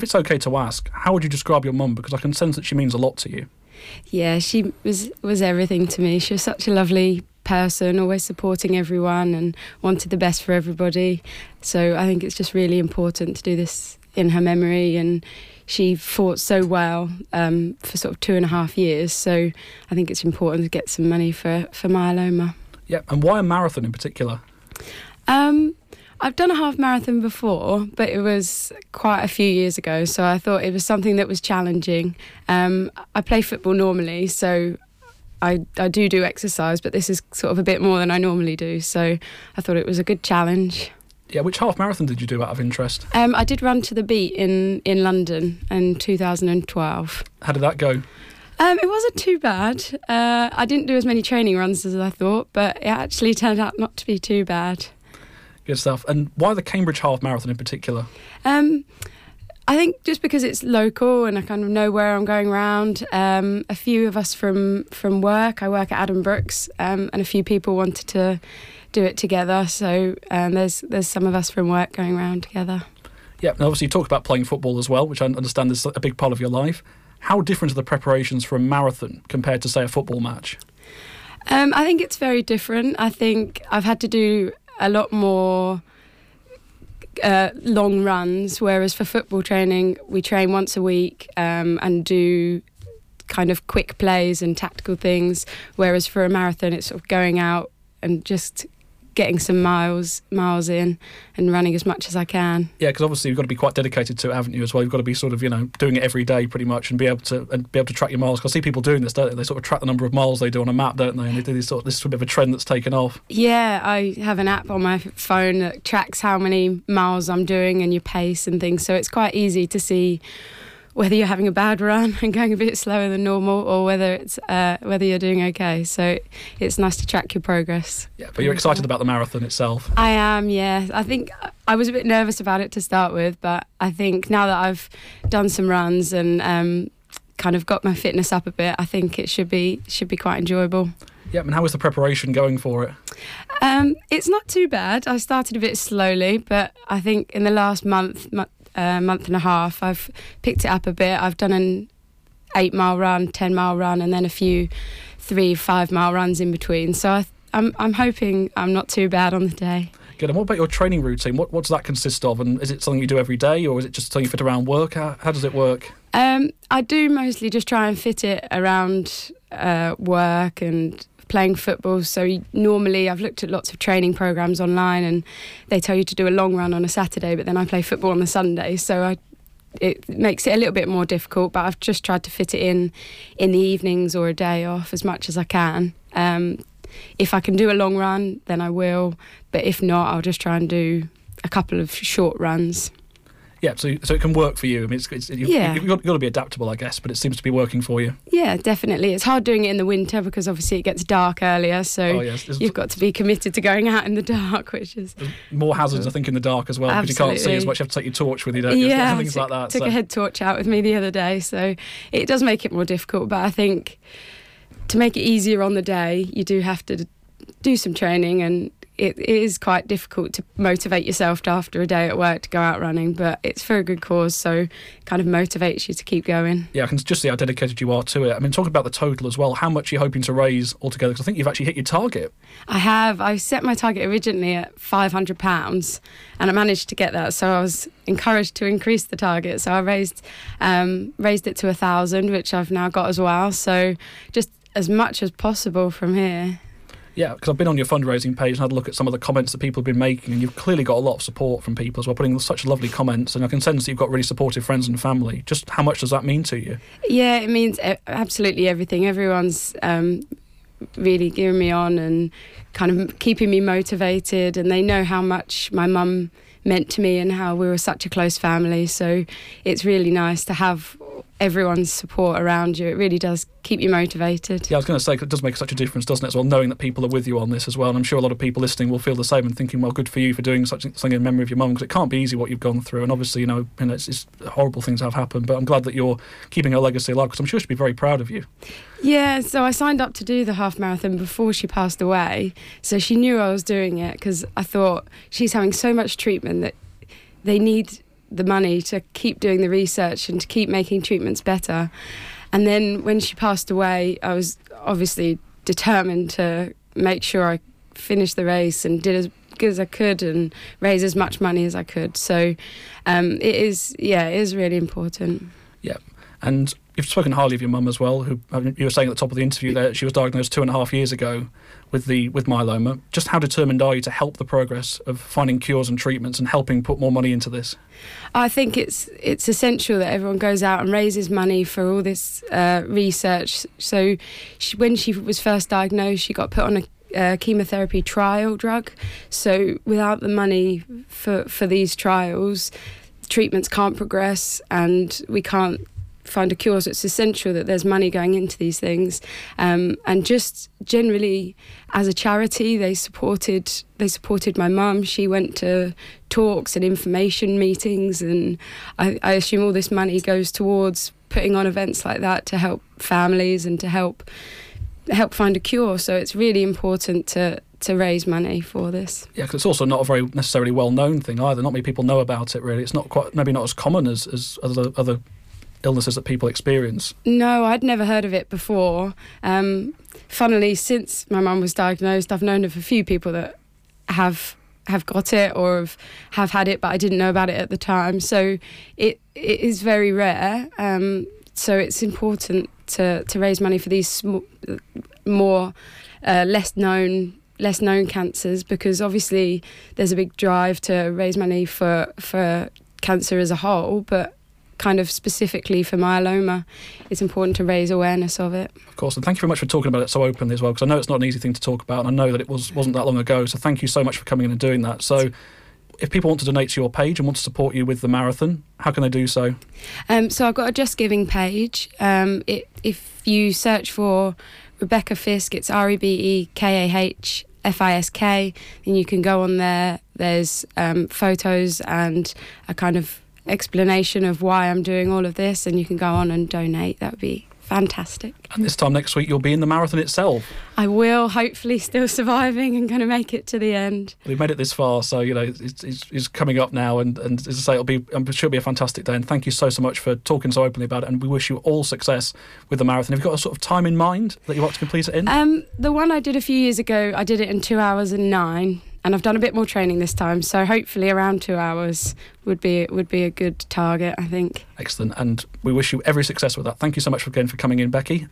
If it's okay to ask, how would you describe your mum? Because I can sense that she means a lot to you. Yeah, she was everything to me. She was such a lovely person, always supporting everyone and wanted the best for everybody. So I think it's just really important to do this in her memory. And she fought so well for sort of 2.5 years. So I think it's important to get some money for myeloma. Yeah, and why a marathon in particular? I've done a half marathon before, but it was quite a few years ago, so I thought it was something that was challenging. I play football normally, so I do exercise, but this is sort of a bit more than I normally do, so I thought it was a good challenge. Yeah, which half marathon did you do out of interest? I did Run to the Beat in London in 2012. How did that go? It wasn't too bad. I didn't do as many training runs as I thought, but it actually turned out not to be too bad. Good stuff. And why the Cambridge Half Marathon in particular? I think just because it's local and I kind of know where I'm going around. A few of us from work, I work at Adam Brooks, and a few people wanted to do it together. So there's some of us from work going around together. Yeah, and obviously you talked about playing football as well, which I understand is a big part of your life. How different are the preparations for a marathon compared to, say, a football match? I think it's very different. I think I've had to do a lot more long runs, whereas for football training we train once a week and do kind of quick plays and tactical things, whereas for a marathon it's sort of going out and just getting some miles in and running as much as I can. Yeah, because obviously you've got to be quite dedicated to it, haven't you, as well? You've got to be sort of, you know, doing it every day pretty much and be able to track your miles. Because I see people doing this, don't they? They sort of track the number of miles they do on a map, don't they? And they do this bit of a trend that's taken off. Yeah, I have an app on my phone that tracks how many miles I'm doing and your pace and things. So it's quite easy to see whether you're having a bad run and going a bit slower than normal, or whether it's whether you're doing okay. So it's nice to track your progress. Yeah, but you're excited about the marathon itself. I am, yeah. I think I was a bit nervous about it to start with, but I think now that I've done some runs and kind of got my fitness up a bit, I think it should be quite enjoyable. Yeah, and how was the preparation going for it? It's not too bad. I started a bit slowly, but I think in the last month and a half, I've picked it up a bit. I've done an 8-mile run, 10-mile run, and then a few 3-5-mile runs in between. So I'm hoping I'm not too bad on the day. Good. And what about your training routine? What does that consist of? And is it something you do every day, or is it just something you fit around work? How does it work? I do mostly just try and fit it around work and playing football. So normally I've looked at lots of training programs online and they tell you to do a long run on a Saturday, but then I play football on the Sunday, so it makes it a little bit more difficult, but I've just tried to fit it in the evenings or a day off as much as I can. If I can do a long run, then I will, but if not, I'll just try and do a couple of short runs. Yeah, so it can work for you. I mean, you've got to be adaptable, I guess, but it seems to be working for you. Yeah, definitely. It's hard doing it in the winter because obviously it gets dark earlier, so you've got to be committed to going out in the dark, which is... More hazards, I think, in the dark as well, because you can't see as much. You have to take your torch with you, don't you? Yeah, things like that. I took a head torch out with me the other day, so it does make it more difficult, but I think to make it easier on the day, you do have to do some training, and it is quite difficult to motivate yourself after a day at work to go out running, but it's for a good cause, so it kind of motivates you to keep going. Yeah, I can just see how dedicated you are to it. I mean, talking about the total as well, how much are you hoping to raise altogether? Because I think you've actually hit your target. I have. I set my target originally at £500 and I managed to get that, so I was encouraged to increase the target. So I raised it to 1,000, which I've now got as well, so just as much as possible from here. Yeah, because I've been on your fundraising page and had a look at some of the comments that people have been making, and you've clearly got a lot of support from people as well, putting such lovely comments, and I can sense that you've got really supportive friends and family. Just how much does that mean to you? Yeah, it means absolutely everything. Everyone's really gearing me on and kind of keeping me motivated, and they know how much my mum meant to me and how we were such a close family, so it's really nice to have everyone's support around you. It really does keep you motivated. Yeah, I was going to say, it does make such a difference, doesn't it, as well, knowing that people are with you on this as well. And I'm sure a lot of people listening will feel the same and thinking, well, good for you for doing such a thing in memory of your mum, because it can't be easy what you've gone through. And obviously, you know it's horrible things have happened, but I'm glad that you're keeping her legacy alive, because I'm sure she'll be very proud of you. Yeah, so I signed up to do the half marathon before she passed away, so she knew I was doing it, because I thought she's having so much treatment that they need the money to keep doing the research and to keep making treatments better. And then when she passed away, I was obviously determined to make sure I finished the race and did as good as I could and raise as much money as I could. So it is really important. Yeah. And you've spoken highly of your mum as well, who you were saying at the top of the interview that she was diagnosed 2.5 years ago with myeloma. Just how determined are you to help the progress of finding cures and treatments and helping put more money into this? I think it's essential that everyone goes out and raises money for all this research. So when she was first diagnosed, she got put on a chemotherapy trial drug. So without the money for these trials, treatments can't progress and we can't find a cure, so it's essential that there's money going into these things, and just generally as a charity they supported my mum. She went to talks and information meetings, and I assume all this money goes towards putting on events like that to help families and to help find a cure. So it's really important to raise money for this. Yeah, because it's also not a very necessarily well-known thing either. Not many people know about it really. It's not quite, maybe not as common as other illnesses that people experience. No, I'd never heard of it before. Funnily, since my mum was diagnosed, I've known of a few people that have got it or have had it, but I didn't know about it at the time. So it is very rare. So it's important to raise money for these less known cancers, because obviously there's a big drive to raise money for cancer as a whole, but kind of specifically for myeloma, it's important to raise awareness of it. Of course, and thank you very much for talking about it so openly as well, because I know it's not an easy thing to talk about, and I know that it wasn't that long ago, so thank you so much for coming in and doing that. So if people want to donate to your page and want to support you with the marathon, how can they do so? So I've got a Just Giving page. If you search for Rebecca Fisk, it's REBEKAHFISK, and you can go on there. There's photos and a kind of explanation of why I'm doing all of this, and you can go on and donate. That would be fantastic. And this time next week you'll be in the marathon itself. I will, hopefully still surviving and going to make it to the end. We've made it this far, so you know it's coming up now, and as I say, I'm sure it'll be a fantastic day. And thank you so much for talking so openly about it, and we wish you all success with the marathon. Have you got a sort of time in mind that you want to complete it in? The one I did a few years ago, I did it in 2 hours and 9. And I've done a bit more training this time, so hopefully around 2 hours would be a good target, I think. Excellent, and we wish you every success with that. Thank you so much again for coming in, Beki.